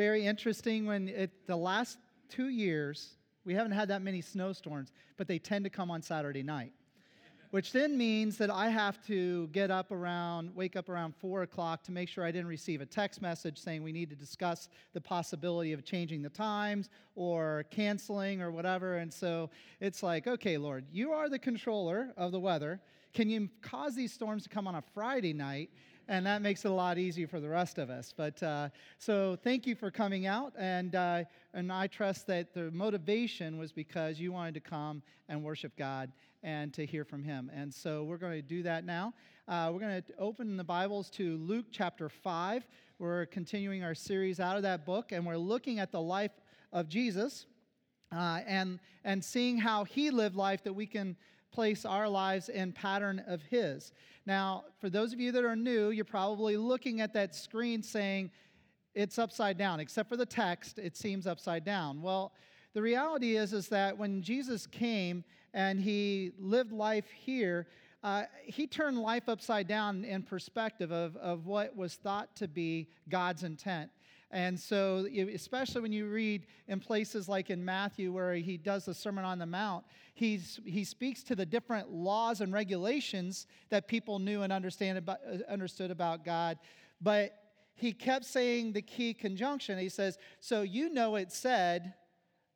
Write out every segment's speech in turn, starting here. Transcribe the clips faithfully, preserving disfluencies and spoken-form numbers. very interesting when it, the last two years, we haven't had that many snowstorms, but they tend to come on Saturday night, which then means that I have to get up around, wake up around four o'clock to make sure I didn't receive a text message saying we need to discuss the possibility of changing the times or canceling or whatever. And so it's like, okay, Lord, you are the controller of the weather. Can you cause these storms to come on a Friday night? And that makes it a lot easier for the rest of us. But uh, so thank you for coming out. And uh, and I trust that the motivation was because you wanted to come and worship God and to hear from him. And so we're going to do that now. Uh, we're going to open the Bibles to Luke chapter five. We're continuing our series out of that book. And we're looking at the life of Jesus uh, and and seeing how he lived life that we can place our lives in pattern of his. Now, for those of you that are new, you're probably looking at that screen saying, it's upside down. Except for the text, it seems upside down. Well, the reality is, is that when Jesus came and he lived life here, uh, he turned life upside down in perspective of, of what was thought to be God's intent. And so, especially when you read in places like in Matthew where he does the Sermon on the Mount, he's, he speaks to the different laws and regulations that people knew and understand about, understood about God. But he kept saying the key conjunction. He says, so you know it said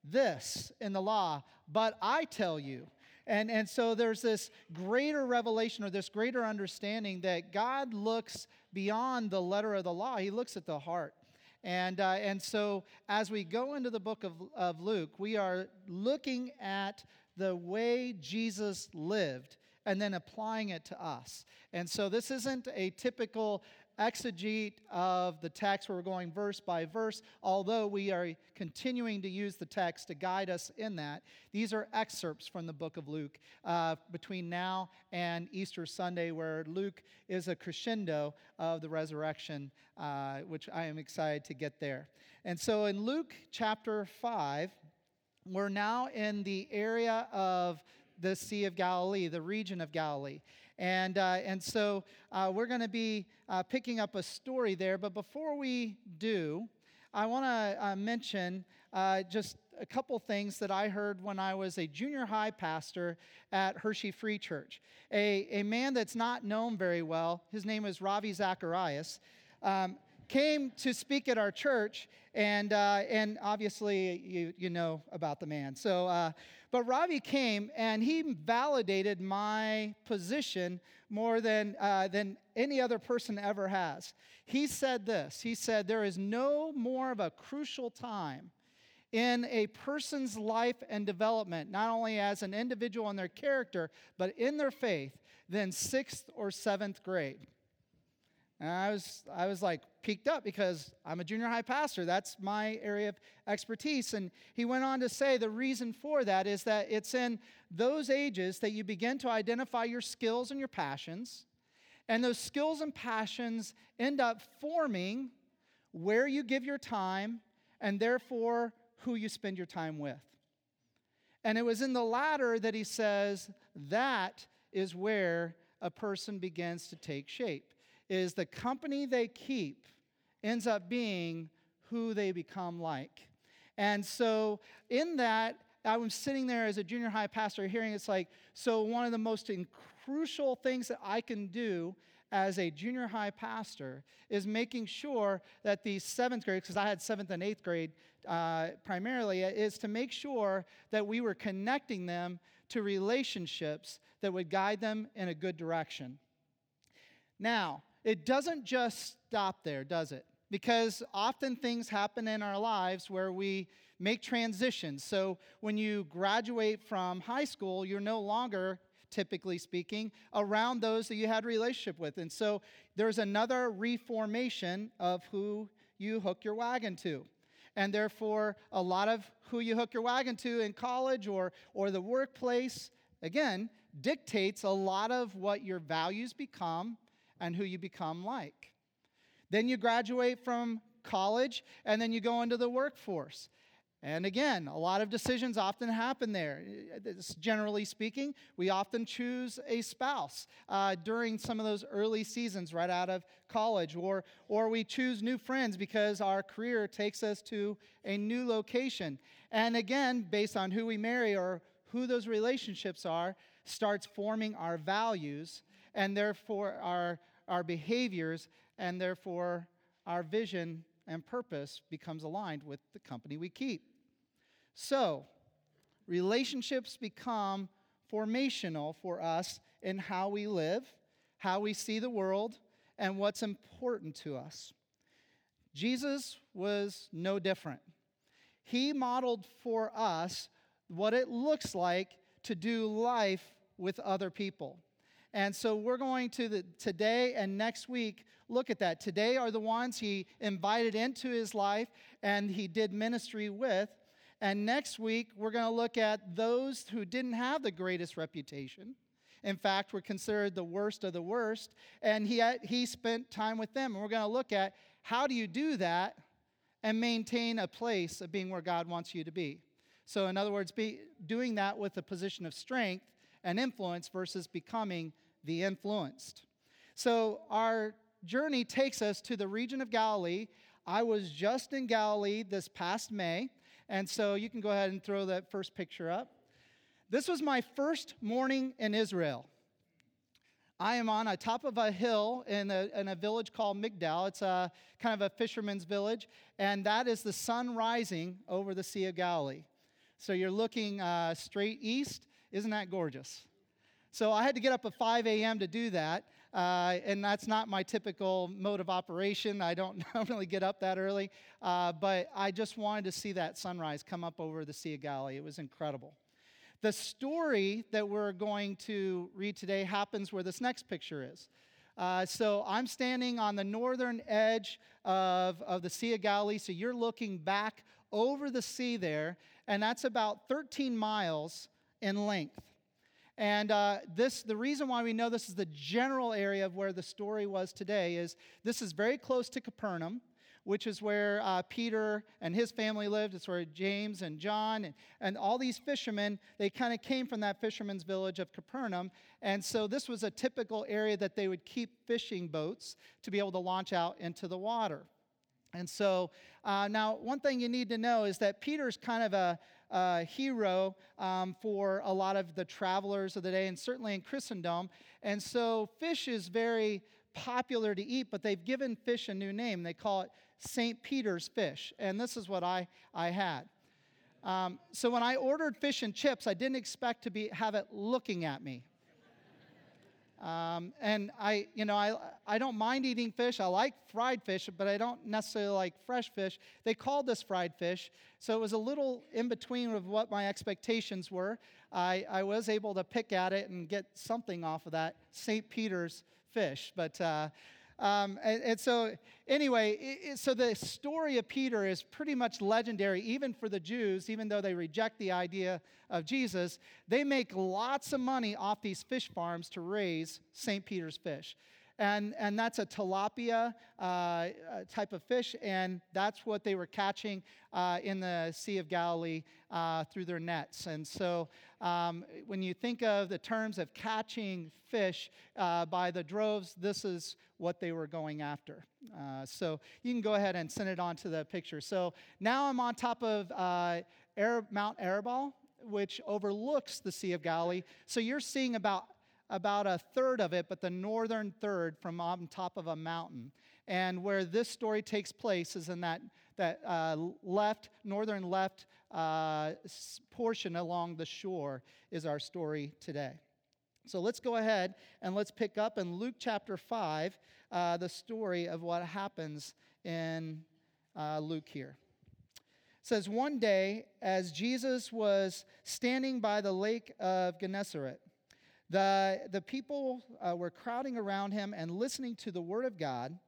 this in the law, but I tell you. And and so there's this greater revelation or this greater understanding that God looks beyond the letter of the law. He looks at the heart. And uh, and so as we go into the book of, of Luke, we are looking at the way Jesus lived and then applying it to us. And so this isn't a typical exegete of the text where we're going verse by verse, although we are continuing to use the text to guide us in that. These are excerpts from the book of Luke uh, between now and Easter Sunday, where Luke is a crescendo of the resurrection, uh, which I am excited to get there. And so in Luke chapter five, we're now in the area of the Sea of Galilee, the region of Galilee. And uh, and so uh, we're going to be uh, picking up a story there. But before we do, I want to uh, mention uh, just a couple things that I heard when I was a junior high pastor at Hershey Free Church. A, a man that's not known very well, his name is Ravi Zacharias, um, came to speak at our church. And uh, and obviously, you you know about the man. So, uh, but Ravi came and he validated my position more than uh, than any other person ever has. He said this. He said, there is no more of a crucial time in a person's life and development, not only as an individual in their character, but in their faith, than sixth or seventh grade. And I was I was like peaked up because I'm a junior high pastor. That's my area of expertise. And he went on to say the reason for that is that it's in those ages that you begin to identify your skills and your passions. And those skills and passions end up forming where you give your time and therefore who you spend your time with. And it was in the latter that he says that is where a person begins to take shape. Is the company they keep ends up being who they become like. And so in that, I was sitting there as a junior high pastor hearing it's like, so one of the most crucial things that I can do as a junior high pastor is making sure that the seventh grade, because I had seventh and eighth grade uh, primarily, is to make sure that we were connecting them to relationships that would guide them in a good direction. Now, it doesn't just stop there, does it? Because often things happen in our lives where we make transitions. So when you graduate from high school, you're no longer, typically speaking, around those that you had a relationship with. And so there's another reformation of who you hook your wagon to. And therefore, a lot of who you hook your wagon to in college or, or the workplace, again, dictates a lot of what your values become and who you become like. Then you graduate from college, and then you go into the workforce. And again, a lot of decisions often happen there. Generally speaking, we often choose a spouse uh, during some of those early seasons right out of college, or or we choose new friends because our career takes us to a new location. And again, based on who we marry or who those relationships are, starts forming our values and therefore our our behaviors, and therefore our vision and purpose becomes aligned with the company we keep. So, relationships become formational for us in how we live, how we see the world, and what's important to us. Jesus was no different. He modeled for us what it looks like to do life with other people. And so we're going to the, today and next week look at that. Today are the ones he invited into his life and he did ministry with. And next week, we're going to look at those who didn't have the greatest reputation. In fact, were considered the worst of the worst. And he, had, he spent time with them. And we're going to look at how do you do that and maintain a place of being where God wants you to be. So in other words, be doing that with a position of strength and influence versus becoming the influenced. So our journey takes us to the region of Galilee. I was just in Galilee this past May, and so you can go ahead and throw that first picture up. This was my first morning in Israel. I am on a top of a hill in a, in a village called Migdal. It's a kind of a fisherman's village, and that is the sun rising over the Sea of Galilee. So you're looking uh, straight east. Isn't that gorgeous? So I had to get up at five a.m. to do that, uh, and that's not my typical mode of operation. I don't normally get up that early, uh, but I just wanted to see that sunrise come up over the Sea of Galilee. It was incredible. The story that we're going to read today happens where this next picture is. Uh, so I'm standing on the northern edge of, of the Sea of Galilee, so you're looking back over the sea there, and that's about thirteen miles in length. And uh, this, the reason why we know this is the general area of where the story was today is this is very close to Capernaum, which is where uh, Peter and his family lived. It's where James and John and, and all these fishermen, they kind of came from that fisherman's village of Capernaum. And so this was a typical area that they would keep fishing boats to be able to launch out into the water. And so uh, now one thing you need to know is that Peter's kind of a, a hero um, for a lot of the travelers of the day, and certainly in Christendom. And so fish is very popular to eat, but they've given fish a new name. They call it Saint Peter's fish. And this is what I, I had. Um, so when I ordered fish and chips, I didn't expect to be have it looking at me. Um, and I, you know, I I don't mind eating fish. I like fried fish, but I don't necessarily like fresh fish. They called this fried fish, so it was a little in between of what my expectations were. I, I was able to pick at it and get something off of that Saint Peter's fish. But uh, um, and, and so anyway, it, it, so the story of Peter is pretty much legendary, even for the Jews, even though they reject the idea of Jesus. They make lots of money off these fish farms to raise Saint Peter's fish. And and that's a tilapia uh, type of fish, and that's what they were catching uh, in the Sea of Galilee uh, through their nets. And so um, when you think of the terms of catching fish uh, by the droves, this is what they were going after. Uh, so you can go ahead and send it on to the picture. So now I'm on top of uh, Arab, Mount Arbel, which overlooks the Sea of Galilee. So you're seeing about about a third of it, but the northern third from on top of a mountain. And where this story takes place is in that that uh, left, northern left uh, portion along the shore is our story today. So let's go ahead and let's pick up in Luke chapter five, uh, the story of what happens in uh, Luke here. It says, one day, as Jesus was standing by the Lake of Gennesaret, The, the people uh, were crowding around him and listening to the word of God.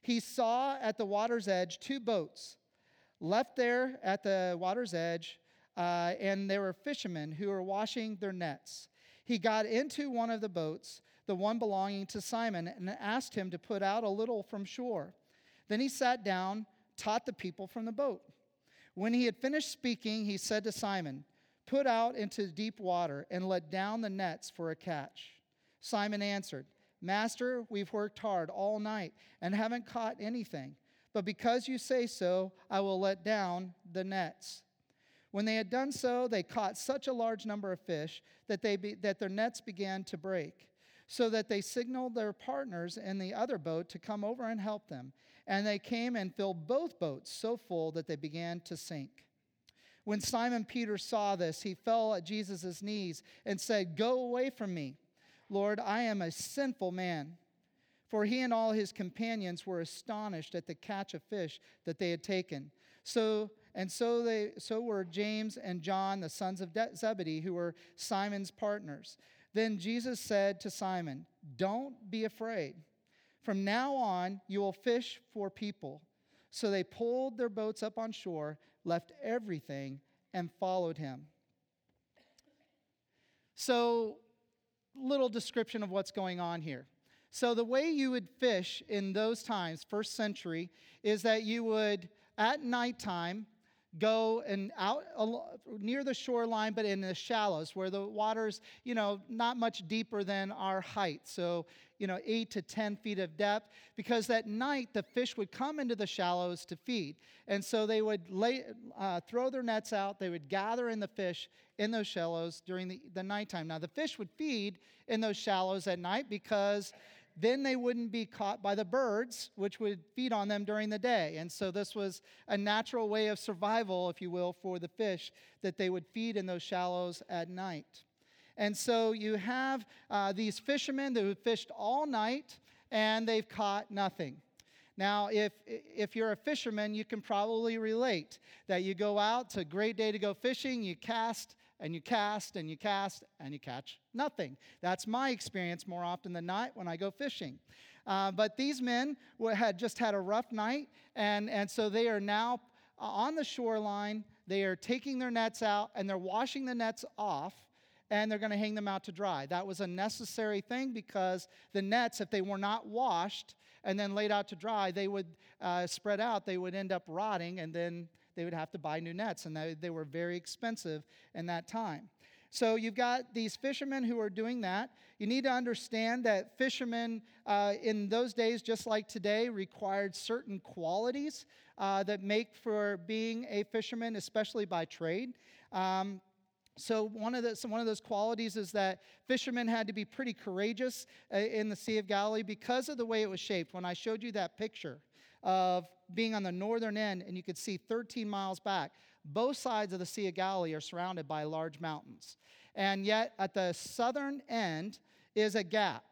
He saw at the water's edge two boats left there at the water's edge, uh, and there were fishermen who were washing their nets. He got into one of the boats, the one belonging to Simon, and asked him to put out a little from shore. Then he sat down, taught the people from the boat. When he had finished speaking, he said to Simon, "Put out into deep water and let down the nets for a catch." Simon answered, "Master, we've worked hard all night and haven't caught anything. But because you say so, I will let down the nets." When they had done so, they caught such a large number of fish that they be, that their nets began to break, so that they signaled their partners in the other boat to come over and help them. And they came and filled both boats so full that they began to sink. When Simon Peter saw this, he fell at Jesus' knees and said, "Go away from me, Lord, I am a sinful man." For he and all his companions were astonished at the catch of fish that they had taken. So and so they so were James and John, the sons of Zebedee, who were Simon's partners. Then Jesus said to Simon, "Don't be afraid. From now on, you will fish for people." So they pulled their boats up on shore, left everything, and followed him. So, little description of what's going on here. So the way you would fish in those times, first century, is that you would, at nighttime, go and out near the shoreline, but in the shallows where the water's, you know, not much deeper than our height. So, you know, eight to ten feet of depth, because at night the fish would come into the shallows to feed. And so they would lay, uh, throw their nets out. They would gather in the fish in those shallows during the, the nighttime. Now, the fish would feed in those shallows at night because then they wouldn't be caught by the birds, which would feed on them during the day. And so this was a natural way of survival, if you will, for the fish, that they would feed in those shallows at night. And so you have uh, these fishermen who fished all night, and they've caught nothing. Now, if if you're a fisherman, you can probably relate that you go out, it's a great day to go fishing, you cast and you cast and you cast and you catch nothing. That's my experience more often than not when I go fishing. Uh, but these men had just had a rough night, and, and so they are now on the shoreline, they are taking their nets out, and they're washing the nets off, and they're going to hang them out to dry. That was a necessary thing because the nets, if they were not washed and then laid out to dry, they would uh, spread out, they would end up rotting, and then they would have to buy new nets, and they, they were very expensive in that time. So you've got these fishermen who are doing that. You need to understand that fishermen uh, in those days, just like today, required certain qualities uh, that make for being a fisherman, especially by trade. Um, So one of, the, so one of those qualities is that fishermen had to be pretty courageous in the Sea of Galilee because of the way it was shaped. When I showed you that picture of being on the northern end, and you could see thirteen miles back, both sides of the Sea of Galilee are surrounded by large mountains. And yet at the southern end is a gap.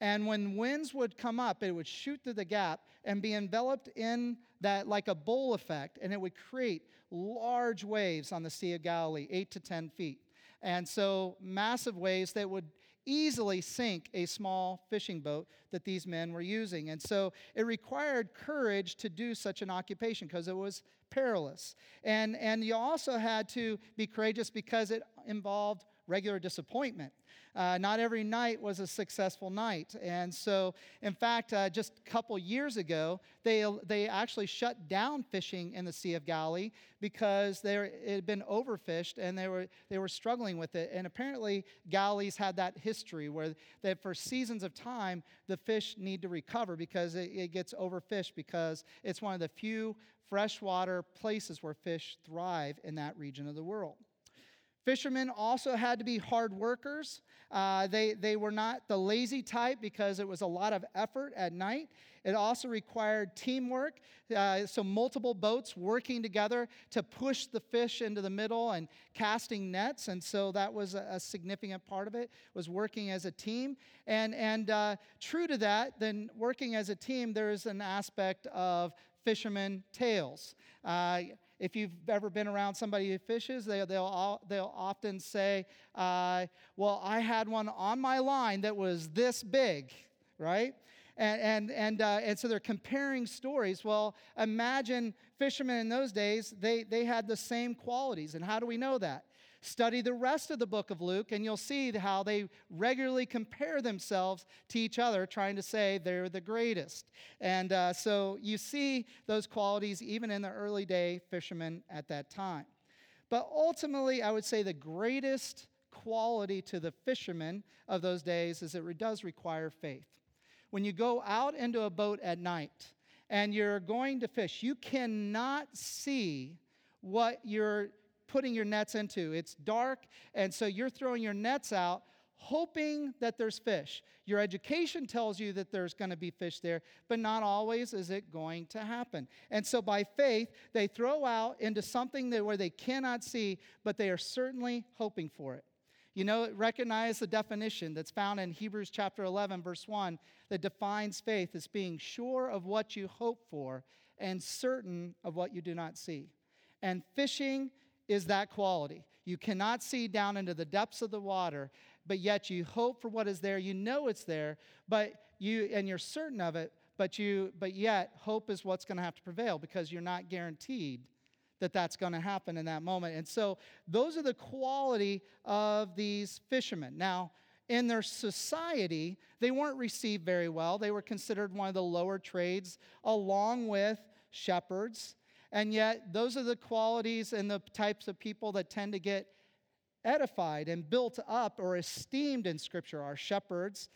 And when winds would come up, it would shoot through the gap and be enveloped in that like a bowl effect, and it would create large waves on the Sea of Galilee, eight to ten feet. And so massive waves that would easily sink a small fishing boat that these men were using. And so it required courage to do such an occupation because it was perilous. And, and you also had to be courageous because it involved regular disappointment. Uh, not every night was a successful night. And so, in fact, uh, just a couple years ago, they they actually shut down fishing in the Sea of Galilee because they were, it had been overfished and they were they were struggling with it. And apparently, Galilee's had that history where that for seasons of time, the fish need to recover because it, it gets overfished because it's one of the few freshwater places where fish thrive in that region of the world. Fishermen also had to be hard workers. Uh, they, they were not the lazy type because it was a lot of effort at night. It also required teamwork, uh, so multiple boats working together to push the fish into the middle and casting nets. And so that was a, a significant part of it, was working as a team. And, and uh, true to that, then working as a team, there is an aspect of fisherman tales. Uh, If you've ever been around somebody who fishes, they, they'll all, they'll often say, uh, well, I had one on my line that was this big, right? And and and, uh, and so they're comparing stories. Well, imagine fishermen in those days, they, they had the same qualities. And how do we know that? Study the rest of the book of Luke, and you'll see how they regularly compare themselves to each other, trying to say they're the greatest. And uh, so you see those qualities even in the early day fishermen at that time. But ultimately, I would say the greatest quality to the fishermen of those days is it does require faith. When you go out into a boat at night and you're going to fish, you cannot see what you're putting your nets into. It's dark, and so you're throwing your nets out hoping that there's fish. Your education tells you that there's going to be fish there, but not always is it going to happen. And so by faith, they throw out into something that where they cannot see, but they are certainly hoping for it. You know, recognize the definition that's found in Hebrews chapter eleven, verse one, that defines faith as being sure of what you hope for and certain of what you do not see. And fishing is that quality. You cannot see down into the depths of the water, but yet you hope for what is there. You know it's there, but you and you're certain of it, but you but yet hope is what's going to have to prevail because you're not guaranteed that that's going to happen in that moment. And so those are the quality of these fishermen. Now, in their society, they weren't received very well. They were considered one of the lower trades along with shepherds. And yet those are the qualities and the types of people that tend to get edified and built up or esteemed in Scripture are shepherds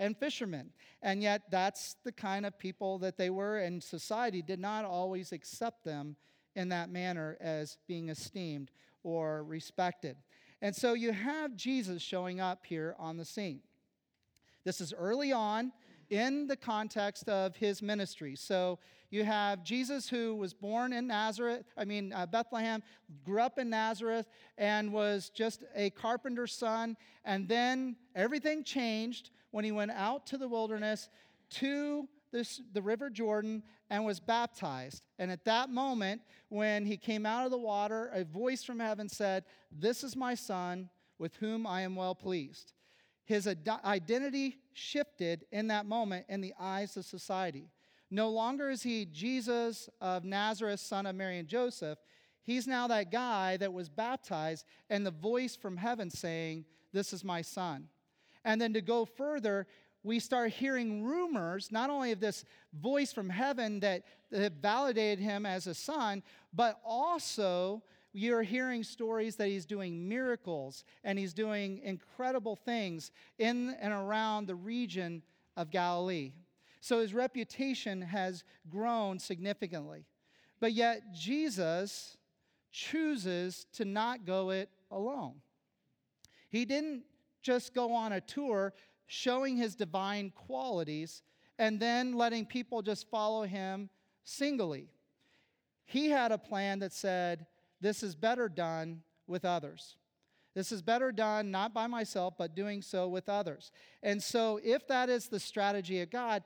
and fishermen. And yet that's the kind of people that they were, and society did not always accept them in that manner as being esteemed or respected. And so you have Jesus showing up here on the scene. This is early on in the context of his ministry. So you have Jesus, who was born in Nazareth, I mean uh, Bethlehem, grew up in Nazareth, and was just a carpenter's son. And then everything changed when he went out to the wilderness to this, the River Jordan, and was baptized. And at that moment, when he came out of the water, a voice from heaven said, "This is my son, with whom I am well pleased." His ad- identity shifted in that moment in the eyes of society. No longer is he Jesus of Nazareth, son of Mary and Joseph. He's now that guy that was baptized, and the voice from heaven saying, "This is my son." And then to go further, we start hearing rumors, not only of this voice from heaven that, that validated him as a son, but also you're hearing stories that he's doing miracles and he's doing incredible things in and around the region of Galilee. So his reputation has grown significantly. But yet Jesus chooses to not go it alone. He didn't just go on a tour showing his divine qualities and then letting people just follow him singly. He had a plan that said, this is better done with others. This is better done not by myself, but doing so with others. And so if that is the strategy of God,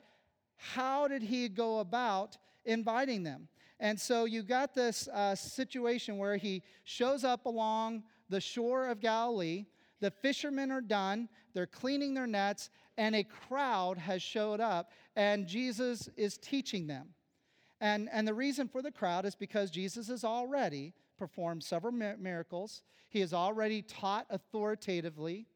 how did he go about inviting them? And so you got this uh, situation where he shows up along the shore of Galilee. The fishermen are done. They're cleaning their nets. And a crowd has showed up. And Jesus is teaching them. And, and the reason for the crowd is because Jesus is already performed several miracles. He has already taught authoritatively,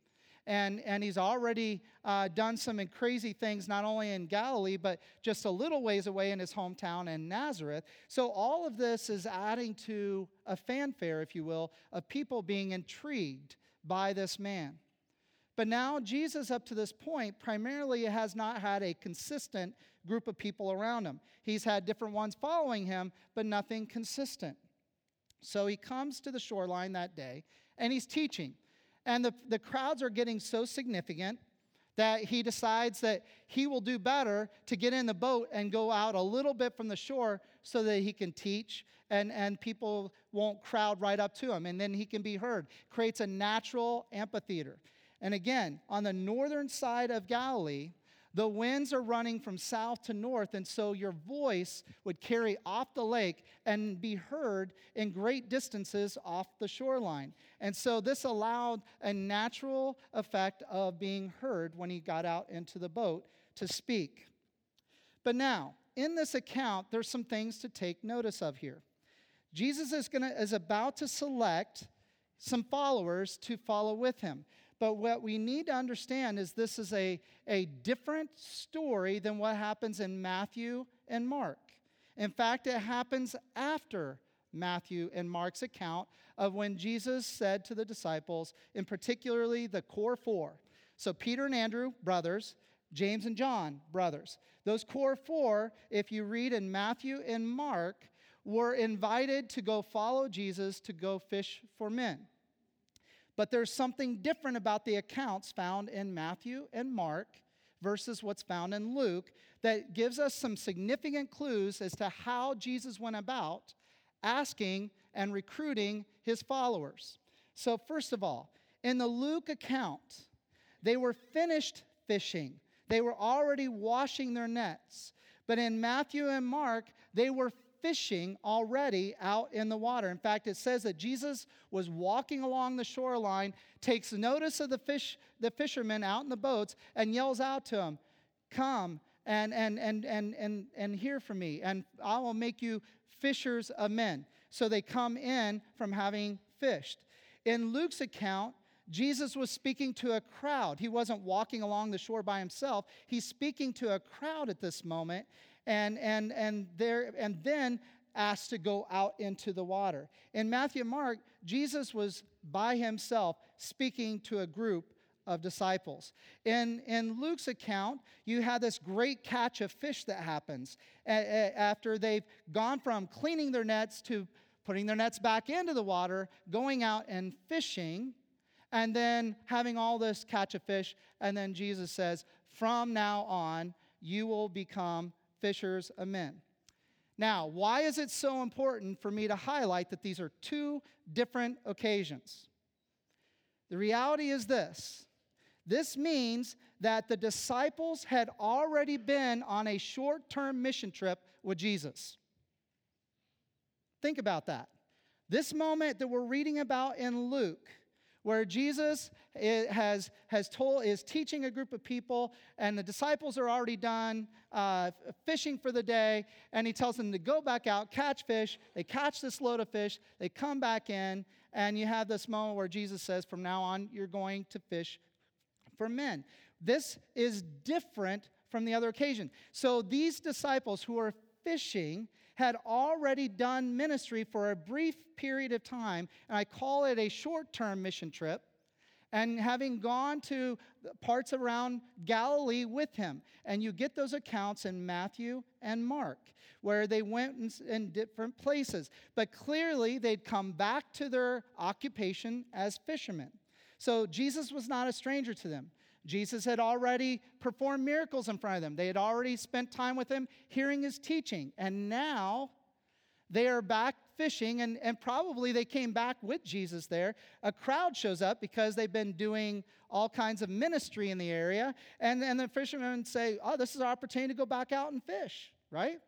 and, and he's already uh, done some crazy things, not only in Galilee, but just a little ways away in his hometown in Nazareth. So all of this is adding to a fanfare, if you will, of people being intrigued by this man. But now Jesus, up to this point, primarily has not had a consistent group of people around him. He's had different ones following him, but nothing consistent. So he comes to the shoreline that day, and he's teaching. And the, the crowds are getting so significant that he decides that he will do better to get in the boat and go out a little bit from the shore so that he can teach and, and people won't crowd right up to him. And then he can be heard. Creates a natural amphitheater. And again, on the northern side of Galilee, the winds are running from south to north, and so your voice would carry off the lake and be heard in great distances off the shoreline. And so this allowed a natural effect of being heard when he got out into the boat to speak. But now, in this account, there's some things to take notice of here. Jesus is, gonna, is about to select some followers to follow with him. But what we need to understand is this is a, a different story than what happens in Matthew and Mark. In fact, it happens after Matthew and Mark's account of when Jesus said to the disciples, and particularly the core four. So Peter and Andrew, brothers. James and John, brothers. Those core four, if you read in Matthew and Mark, were invited to go follow Jesus to go fish for men. But there's something different about the accounts found in Matthew and Mark versus what's found in Luke that gives us some significant clues as to how Jesus went about asking and recruiting his followers. So first of all, in the Luke account, they were finished fishing. They were already washing their nets. But in Matthew and Mark, they were fishing already out in the water. In fact, it says that Jesus was walking along the shoreline, takes notice of the fish, the fishermen out in the boats, and yells out to them, "Come and and and and and and hear from me, and I will make you fishers of men." So they come in from having fished. In Luke's account, Jesus was speaking to a crowd. He wasn't walking along the shore by himself. He's speaking to a crowd at this moment, and and and there and then asked to go out into the water. In Matthew and Mark, Jesus was by himself speaking to a group of disciples. In in Luke's account, you had this great catch of fish that happens after they've gone from cleaning their nets to putting their nets back into the water, going out and fishing. And then having all this catch of fish, and then Jesus says, "From now on, you will become fishers of men." Now, why is it so important for me to highlight that these are two different occasions? The reality is this. This means that the disciples had already been on a short-term mission trip with Jesus. Think about that. This moment that we're reading about in Luke, where Jesus has, has told, is teaching a group of people, and the disciples are already done uh, fishing for the day, and he tells them to go back out, catch fish. They catch this load of fish. They come back in, and you have this moment where Jesus says, "From now on, you're going to fish for men." This is different from the other occasion. So these disciples who are fishing had already done ministry for a brief period of time, and I call it a short-term mission trip, and having gone to parts around Galilee with him. And you get those accounts in Matthew and Mark, where they went in different places. But clearly, they'd come back to their occupation as fishermen. So Jesus was not a stranger to them. Jesus had already performed miracles in front of them. They had already spent time with him hearing his teaching. And now they are back fishing, and, and probably they came back with Jesus there. A crowd shows up because they've been doing all kinds of ministry in the area. And, and the fishermen say, "Oh, this is our opportunity to go back out and fish," right?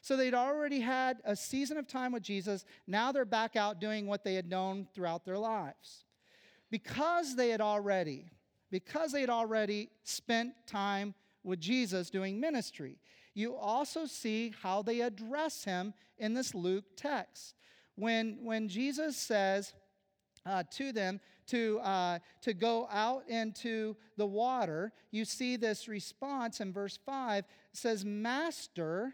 So they'd already had a season of time with Jesus. Now they're back out doing what they had known throughout their lives. Because they had already... Because they had already spent time with Jesus doing ministry. You also see how they address him in this Luke text. When, when Jesus says uh, to them to, uh, to go out into the water, you see this response in verse five. It says, "Master,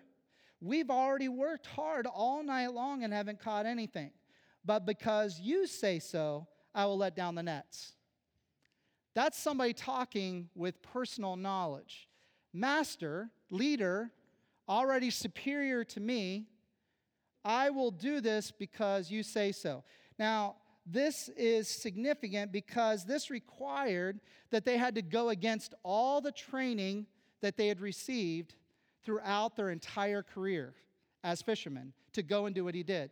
we've already worked hard all night long and haven't caught anything. But because you say so, I will let down the nets." That's somebody talking with personal knowledge. Master, leader, already superior to me, I will do this because you say so. Now, this is significant because this required that they had to go against all the training that they had received throughout their entire career as fishermen to go and do what he did,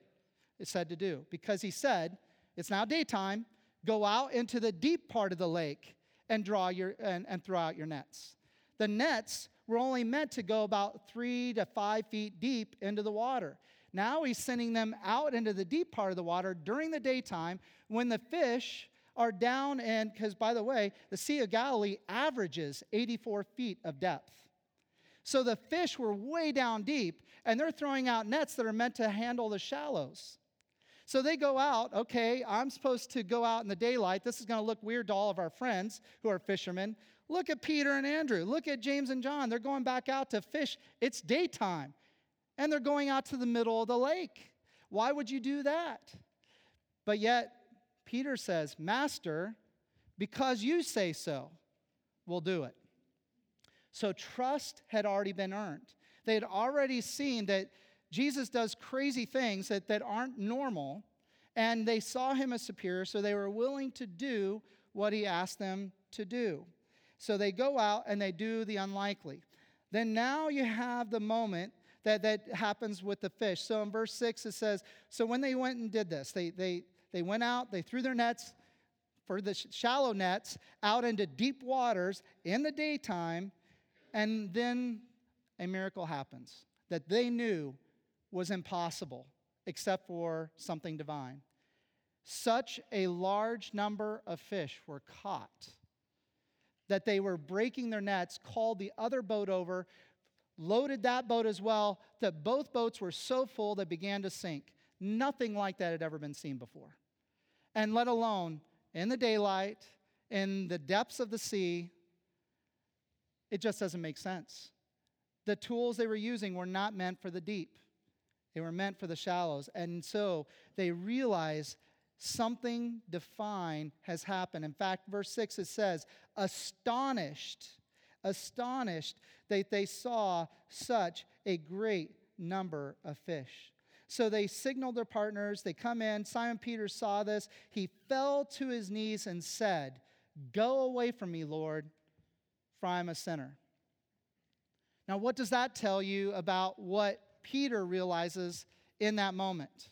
it said to do. Because he said, "It's now daytime, go out into the deep part of the lake and draw your and, and throw out your nets." The nets were only meant to go about three to five feet deep into the water. Now he's sending them out into the deep part of the water during the daytime when the fish are down, and because, by the way, the Sea of Galilee averages eighty-four feet of depth. So the fish were way down deep, and they're throwing out nets that are meant to handle the shallows. So they go out. Okay, I'm supposed to go out in the daylight. This is going to look weird to all of our friends who are fishermen. Look at Peter and Andrew. Look at James and John. They're going back out to fish. It's daytime. And they're going out to the middle of the lake. Why would you do that? But yet, Peter says, Master, because you say so, we'll do it. So trust had already been earned. They had already seen that Jesus does crazy things that, that aren't normal, and they saw him as superior, so they were willing to do what he asked them to do. So they go out and they do the unlikely. Then now you have the moment that, that happens with the fish. So in verse six it says, so when they went and did this, they they they went out, they threw their nets, for the sh- shallow nets, out into deep waters in the daytime, and then a miracle happens that they knew was impossible except for something divine. Such a large number of fish were caught that they were breaking their nets, called the other boat over, loaded that boat as well, that both boats were so full they began to sink. Nothing like that had ever been seen before. And let alone in the daylight, in the depths of the sea, it just doesn't make sense. The tools they were using were not meant for the deep. They were meant for the shallows. And so they realize something divine has happened. In fact, verse six, it says, astonished, astonished that they saw such a great number of fish. So they signaled their partners. They come in. Simon Peter saw this. He fell to his knees and said, go away from me, Lord, for I am a sinner. Now, what does that tell you about what Peter realizes in that moment?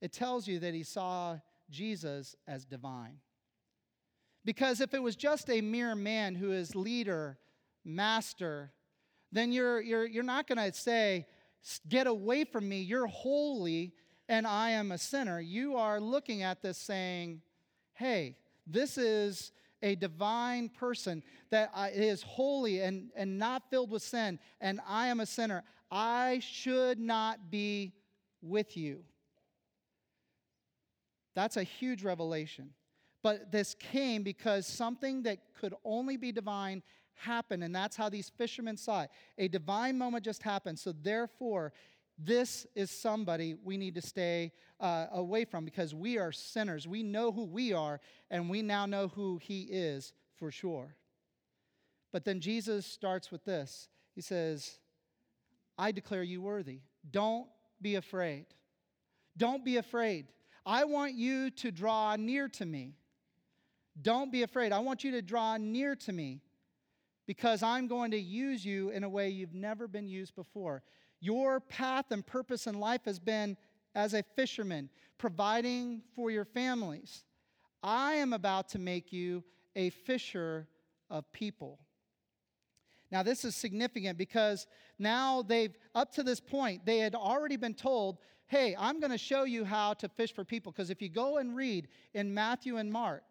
It tells you that he saw Jesus as divine. Because if it was just a mere man who is leader, master, then you're, you're, you're not going to say, get away from me, you're holy, and I am a sinner. You are looking at this saying, hey, this is a divine person that is holy and, and not filled with sin, and I am a sinner. I should not be with you. That's a huge revelation. But this came because something that could only be divine happened, and that's how these fishermen saw it. A divine moment just happened, so therefore, this is somebody we need to stay uh, away from because we are sinners. We know who we are, and we now know who he is for sure. But then Jesus starts with this. He says, I declare you worthy. Don't be afraid. Don't be afraid. I want you to draw near to me. Don't be afraid. I want you to draw near to me because I'm going to use you in a way you've never been used before. Your path and purpose in life has been as a fisherman, providing for your families. I am about to make you a fisher of people. Now, this is significant because now they've, up to this point, they had already been told, hey, I'm going to show you how to fish for people. Because if you go and read in Matthew and Mark,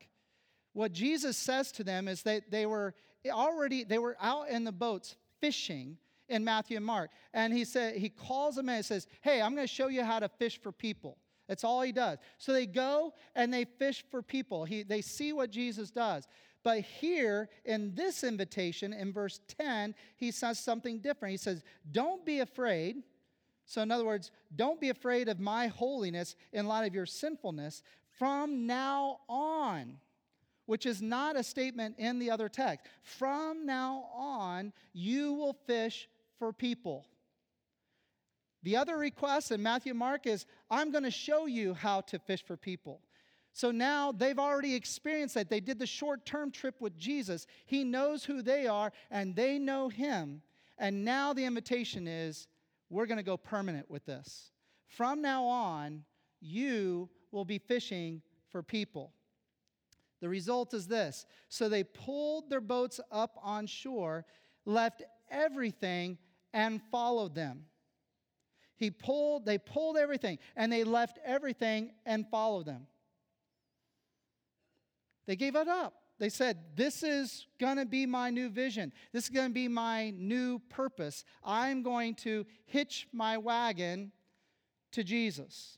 what Jesus says to them is that they were already, they were out in the boats fishing in Matthew and Mark. And he said, he calls them in and says, hey, I'm going to show you how to fish for people. That's all he does. So they go and they fish for people. He, they see what Jesus does. But here in this invitation, in verse ten, he says something different. He says, don't be afraid. So in other words, don't be afraid of my holiness in light of your sinfulness. From now on, which is not a statement in the other text, from now on, you will fish for people. The other request in Matthew Mark is, I'm going to show you how to fish for people. So now they've already experienced that. They did the short-term trip with Jesus. He knows who they are, and they know him. And now the invitation is, we're going to go permanent with this. From now on, you will be fishing for people. The result is this. So they pulled their boats up on shore, left everything, and followed them. He pulled, they pulled everything, and they left everything and followed them. They gave it up. They said, this is going to be my new vision. This is going to be my new purpose. I'm going to hitch my wagon to Jesus.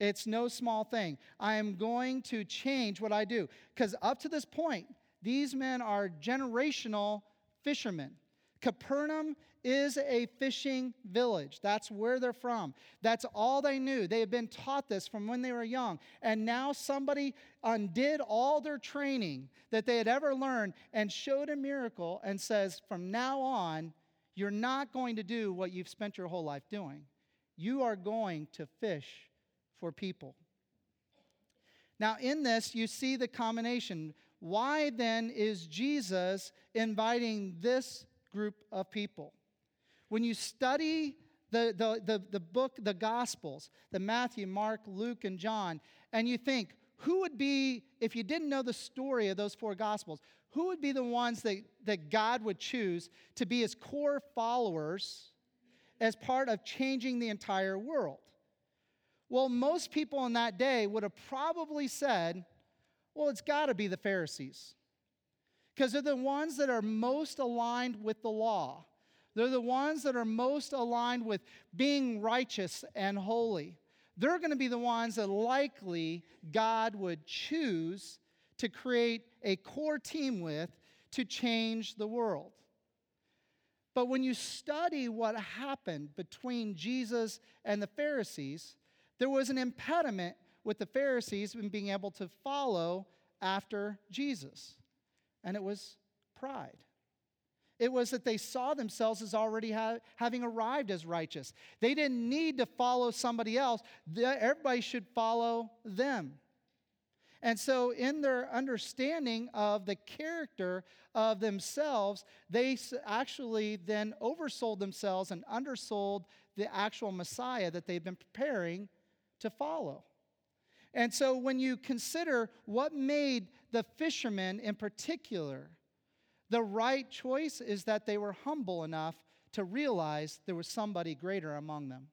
It's no small thing. I am going to change what I do. Because up to this point, these men are generational fishermen. Capernaum is a fishing village. That's where they're from. That's all they knew. They had been taught this from when they were young. And now somebody undid all their training that they had ever learned and showed a miracle and says, from now on, you're not going to do what you've spent your whole life doing. You are going to fish for people. Now in this, you see the combination. Why then is Jesus inviting this group of people? When you study the, the, the, the book, the Gospels, the Matthew, Mark, Luke, and John, and you think, who would be, if you didn't know the story of those four Gospels, who would be the ones that, that God would choose to be his core followers as part of changing the entire world? Well, most people in that day would have probably said, well, it's got to be the Pharisees. Because they're the ones that are most aligned with the law. They're the ones that are most aligned with being righteous and holy. They're going to be the ones that likely God would choose to create a core team with to change the world. But when you study what happened between Jesus and the Pharisees, there was an impediment with the Pharisees in being able to follow after Jesus. And it was pride. It was that they saw themselves as already ha- having arrived as righteous. They didn't need to follow somebody else. The, everybody should follow them. And so in their understanding of the character of themselves, they actually then oversold themselves and undersold the actual Messiah that they've been preparing to follow. And so when you consider what made the fishermen in particular, the right choice is that they were humble enough to realize there was somebody greater among them.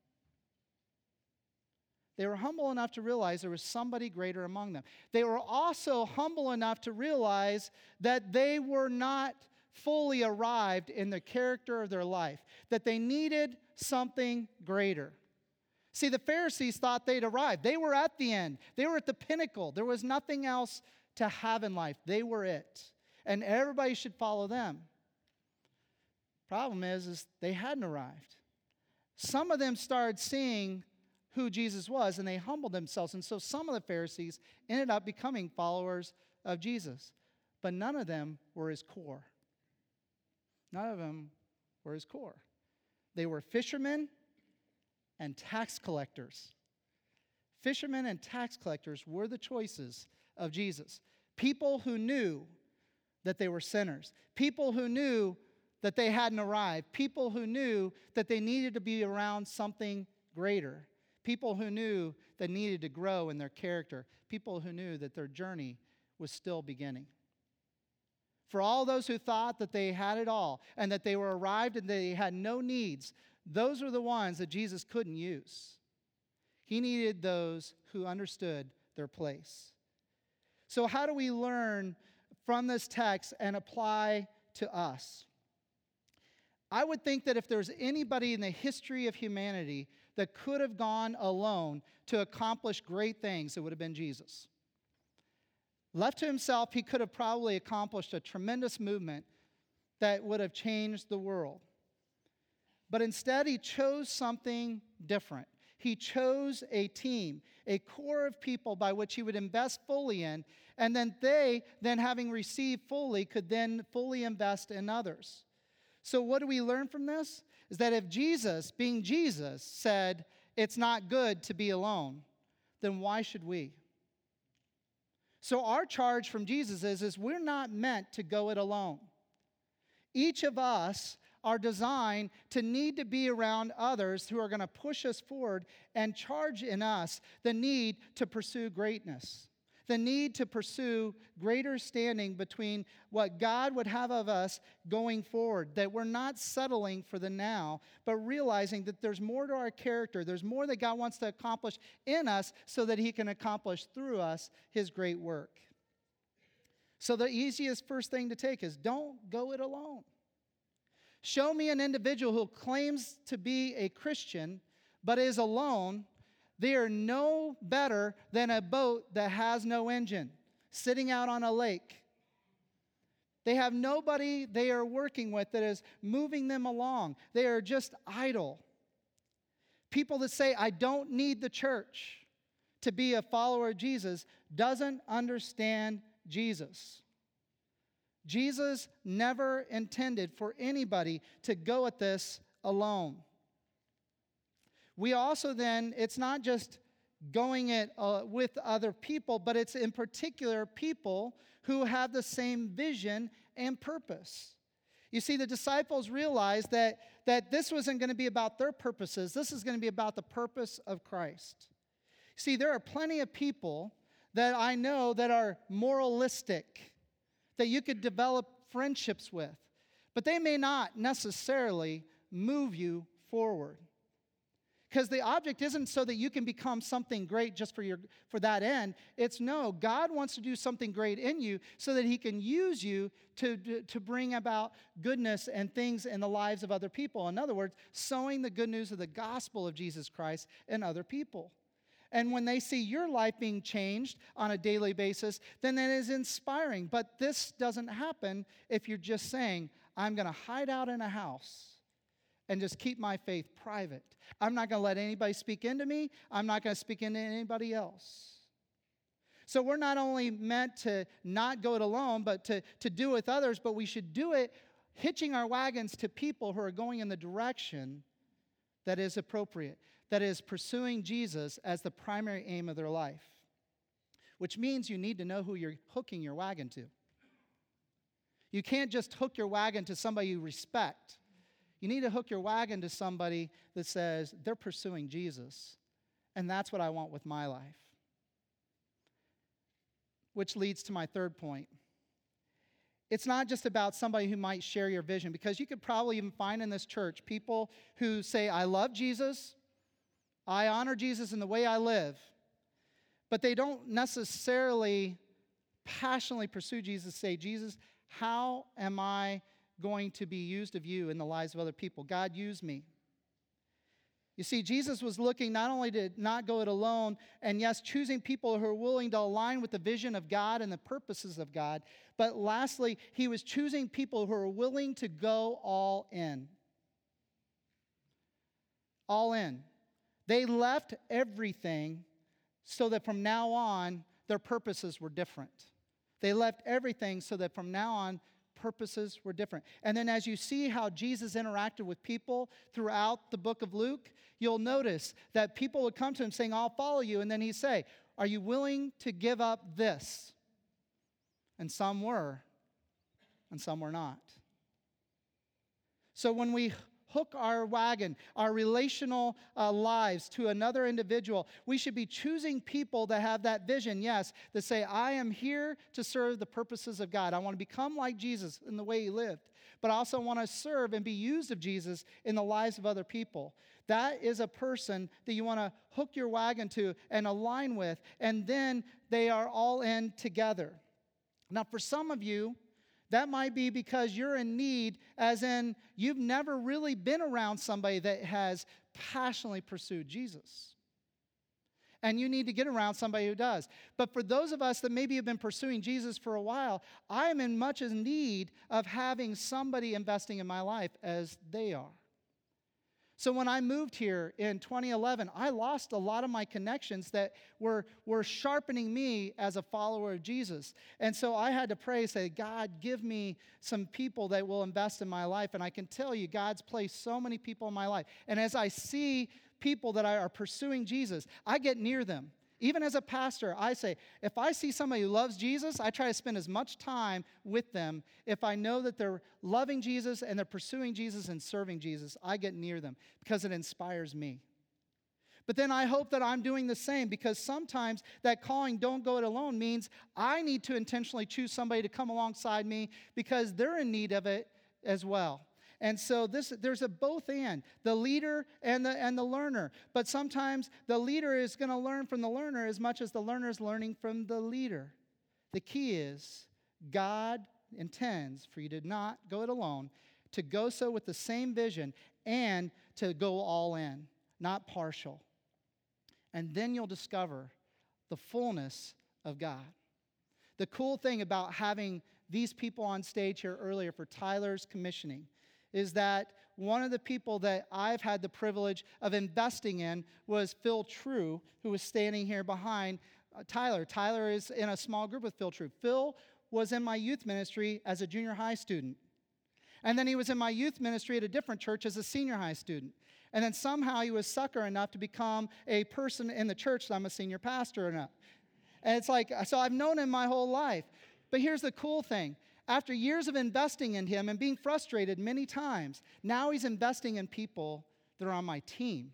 They were humble enough to realize there was somebody greater among them. They were also humble enough to realize that they were not fully arrived in the character of their life, that they needed something greater. See, the Pharisees thought they'd arrived. They were at the end. They were at the pinnacle. There was nothing else to have in life. They were it. And everybody should follow them. Problem is, is they hadn't arrived. Some of them started seeing who Jesus was, and they humbled themselves. And so some of the Pharisees ended up becoming followers of Jesus. But none of them were his core. None of them were his core. They were fishermen and tax collectors. Fishermen and tax collectors were the choices of Jesus. People who knew that they were sinners. People who knew that they hadn't arrived. People who knew that they needed to be around something greater. People who knew they needed to grow in their character. People who knew that their journey was still beginning. For all those who thought that they had it all and that they were arrived and they had no needs, those were the ones that Jesus couldn't use. He needed those who understood their place. So how do we learn from this text and apply to us? I would think that if there's anybody in the history of humanity that could have gone alone to accomplish great things, it would have been Jesus. Left to himself, he could have probably accomplished a tremendous movement that would have changed the world. But instead, he chose something different. He chose a team, a core of people by which he would invest fully in, and then they, then having received fully, could then fully invest in others. So what do we learn from this? Is that if Jesus, being Jesus, said, it's not good to be alone, then why should we? So our charge from Jesus is, is we're not meant to go it alone. Each of us are designed to need to be around others who are going to push us forward and charge in us the need to pursue greatness, the need to pursue greater standing between what God would have of us going forward, that we're not settling for the now, but realizing that there's more to our character, there's more that God wants to accomplish in us so that he can accomplish through us his great work. So the easiest first thing to take is don't go it alone. Show me an individual who claims to be a Christian but is alone, They are no better than a boat that has no engine, sitting out on a lake. They have nobody they are working with that is moving them along. They are just idle. People that say, I don't need the church to be a follower of Jesus, doesn't understand Jesus. Jesus never intended for anybody to go at this alone. We also then, it's not just going it uh, with other people, but it's in particular people who have the same vision and purpose. You see, the disciples realized that, that this wasn't going to be about their purposes. This is going to be about the purpose of Christ. See, there are plenty of people that I know that are moralistic, that you could develop friendships with, but they may not necessarily move you forward. Because the object isn't so that you can become something great just for your for that end. It's no, God wants to do something great in you so that he can use you to, to bring about goodness and things in the lives of other people. In other words, sowing the good news of the gospel of Jesus Christ in other people. And when they see your life being changed on a daily basis, then that is inspiring. But this doesn't happen if you're just saying, I'm going to hide out in a house and just keep my faith private. I'm not going to let anybody speak into me. I'm not going to speak into anybody else. So we're not only meant to not go it alone, but to, to do with others, but we should do it hitching our wagons to people who are going in the direction that is appropriate, that is pursuing Jesus as the primary aim of their life, which means you need to know who you're hooking your wagon to. You can't just hook your wagon to somebody you respect. You need to hook your wagon to somebody that says, they're pursuing Jesus, and that's what I want with my life. Which leads to my third point. It's not just about somebody who might share your vision, because you could probably even find in this church people who say, I love Jesus, I honor Jesus in the way I live, but they don't necessarily passionately pursue Jesus, say, Jesus, how am I going to be used of you in the lives of other people? God, use me. You see, Jesus was looking not only to not go it alone, and yes, choosing people who are willing to align with the vision of God and the purposes of God, but lastly, he was choosing people who are willing to go all in. All in. They left everything so that from now on, their purposes were different. They left everything so that from now on, purposes were different. And then as you see how Jesus interacted with people throughout the book of Luke, you'll notice that people would come to him saying, I'll follow you. And then he'd say, are you willing to give up this? And some were, and some were not. So when we hook our wagon, our relational uh, lives to another individual, we should be choosing people that have that vision, yes, that say, I am here to serve the purposes of God. I want to become like Jesus in the way he lived, but I also want to serve and be used of Jesus in the lives of other people. That is a person that you want to hook your wagon to and align with, and then they are all in together. Now, for some of you, that might be because you're in need, as in you've never really been around somebody that has passionately pursued Jesus. And you need to get around somebody who does. But for those of us that maybe have been pursuing Jesus for a while, I am in much in need of having somebody investing in my life as they are. So when I moved here in twenty eleven, I lost a lot of my connections that were, were sharpening me as a follower of Jesus. And so I had to pray, say, God, give me some people that will invest in my life. And I can tell you, God's placed so many people in my life. And as I see people that are pursuing Jesus, I get near them. Even as a pastor, I say, if I see somebody who loves Jesus, I try to spend as much time with them. If I know that they're loving Jesus and they're pursuing Jesus and serving Jesus, I get near them because it inspires me. But then I hope that I'm doing the same, because sometimes that calling don't go it alone means I need to intentionally choose somebody to come alongside me because they're in need of it as well. And so this, there's a both and, the leader and the and the learner. But sometimes the leader is going to learn from the learner as much as the learner is learning from the leader. The key is God intends for you to not go it alone, to go so with the same vision and to go all in, not partial. and then you'll discover the fullness of God. The cool thing about having these people on stage here earlier for Tyler's commissioning is that one of the people that I've had the privilege of investing in was Phil True, who was standing here behind Tyler. Tyler is in a small group with Phil True. Phil was in my youth ministry as a junior high student. And then he was in my youth ministry at a different church as a senior high student. And then somehow he was sucker enough to become a person in the church that I'm a senior pastor enough. And it's like, so I've known him my whole life. But here's the cool thing. After years of investing in him and being frustrated many times, now he's investing in people that are on my team.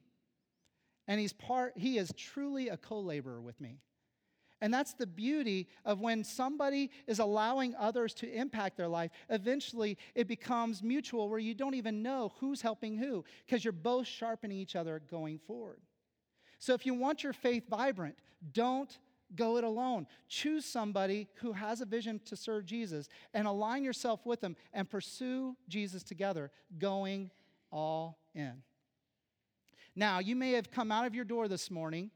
And he's part, he is truly a co-laborer with me. And that's the beauty of when somebody is allowing others to impact their life. Eventually, it becomes mutual where you don't even know who's helping who because you're both sharpening each other going forward. So if you want your faith vibrant, don't go it alone. Choose somebody who has a vision to serve Jesus and align yourself with them and pursue Jesus together, going all in. Now, you may have come out of your door this morning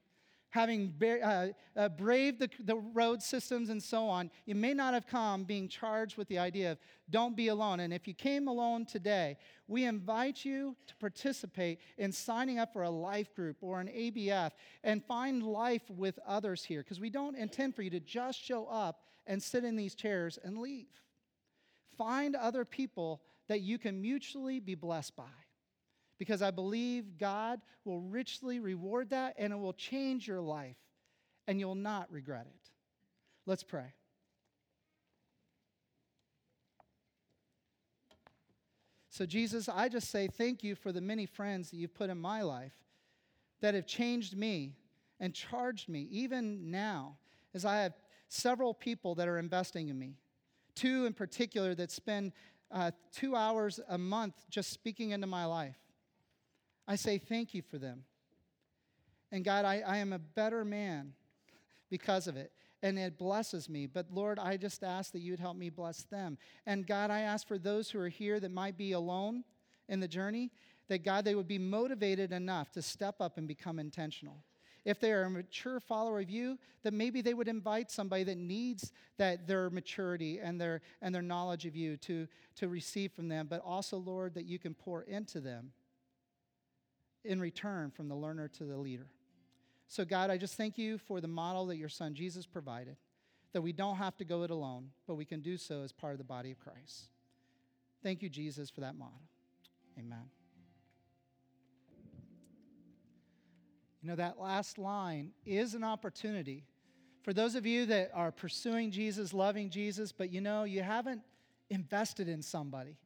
having uh, uh, braved the, the road systems and so on. You may not have come being charged with the idea of don't be alone. And if you came alone today, we invite you to participate in signing up for a life group or an A B F and find life with others here, because we don't intend for you to just show up and sit in these chairs and leave. Find other people that you can mutually be blessed by, because I believe God will richly reward that, and it will change your life, and you'll not regret it. Let's pray. So, Jesus, I just say thank you for the many friends that you've put in my life that have changed me and charged me, even now, as I have several people that are investing in me. Two in particular that spend uh, two hours a month just speaking into my life. I say thank you for them. And God, I, I am a better man because of it. And it blesses me. But Lord, I just ask that you'd help me bless them. And God, I ask for those who are here that might be alone in the journey, that God, they would be motivated enough to step up and become intentional. If they are a mature follower of you, that maybe they would invite somebody that needs that their maturity and their and their knowledge of you to, to receive from them. But also, Lord, that you can pour into them in return from the learner to the leader. So God, I just thank you for the model that your son Jesus provided, that we don't have to go it alone, but we can do so as part of the body of Christ. Thank you, Jesus, for that model. Amen. You know, that last line is an opportunity for those of you that are pursuing Jesus, loving Jesus, but you know, you haven't invested in somebody.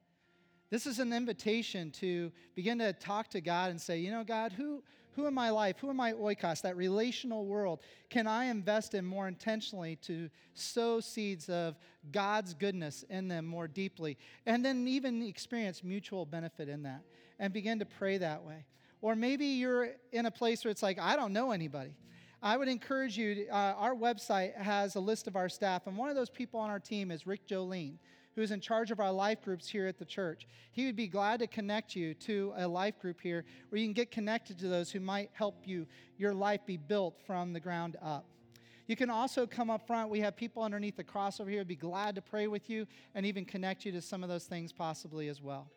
This is an invitation to begin to talk to God and say, you know, God, who, who in my life, who in my oikos, that relational world, can I invest in more intentionally to sow seeds of God's goodness in them more deeply, and then even experience mutual benefit in that, and begin to pray that way. Or maybe you're in a place where it's like, I don't know anybody. I would encourage you, to, uh, our website has a list of our staff, and one of those people on our team is Rick Jolene, who's in charge of our life groups here at the church. He would be glad to connect you to a life group here where you can get connected to those who might help you, your life be built from the ground up. You can also come up front. We have people underneath the cross over here who would be glad to pray with you and even connect you to some of those things possibly as well.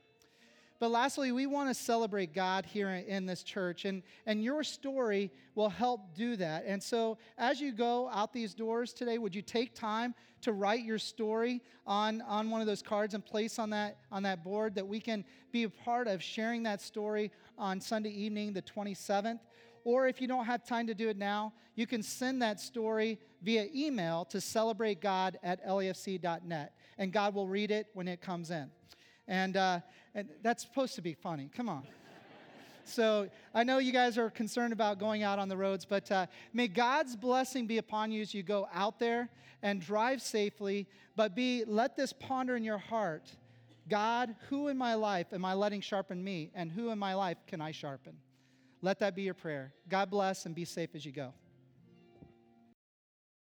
But lastly, we want to celebrate God here in this church, and, and your story will help do that. And so as you go out these doors today, would you take time to write your story on, on one of those cards and place on that, on that board, that we can be a part of sharing that story on Sunday evening, the twenty-seventh. Or if you don't have time to do it now, you can send that story via email to celebrate god at l a f c dot net, and God will read it when it comes in. And, uh, and that's supposed to be funny. Come on. So I know you guys are concerned about going out on the roads, but uh, may God's blessing be upon you as you go out there and drive safely. But be let this ponder in your heart. God, who in my life am I letting sharpen me? And who in my life can I sharpen? Let that be your prayer. God bless and be safe as you go.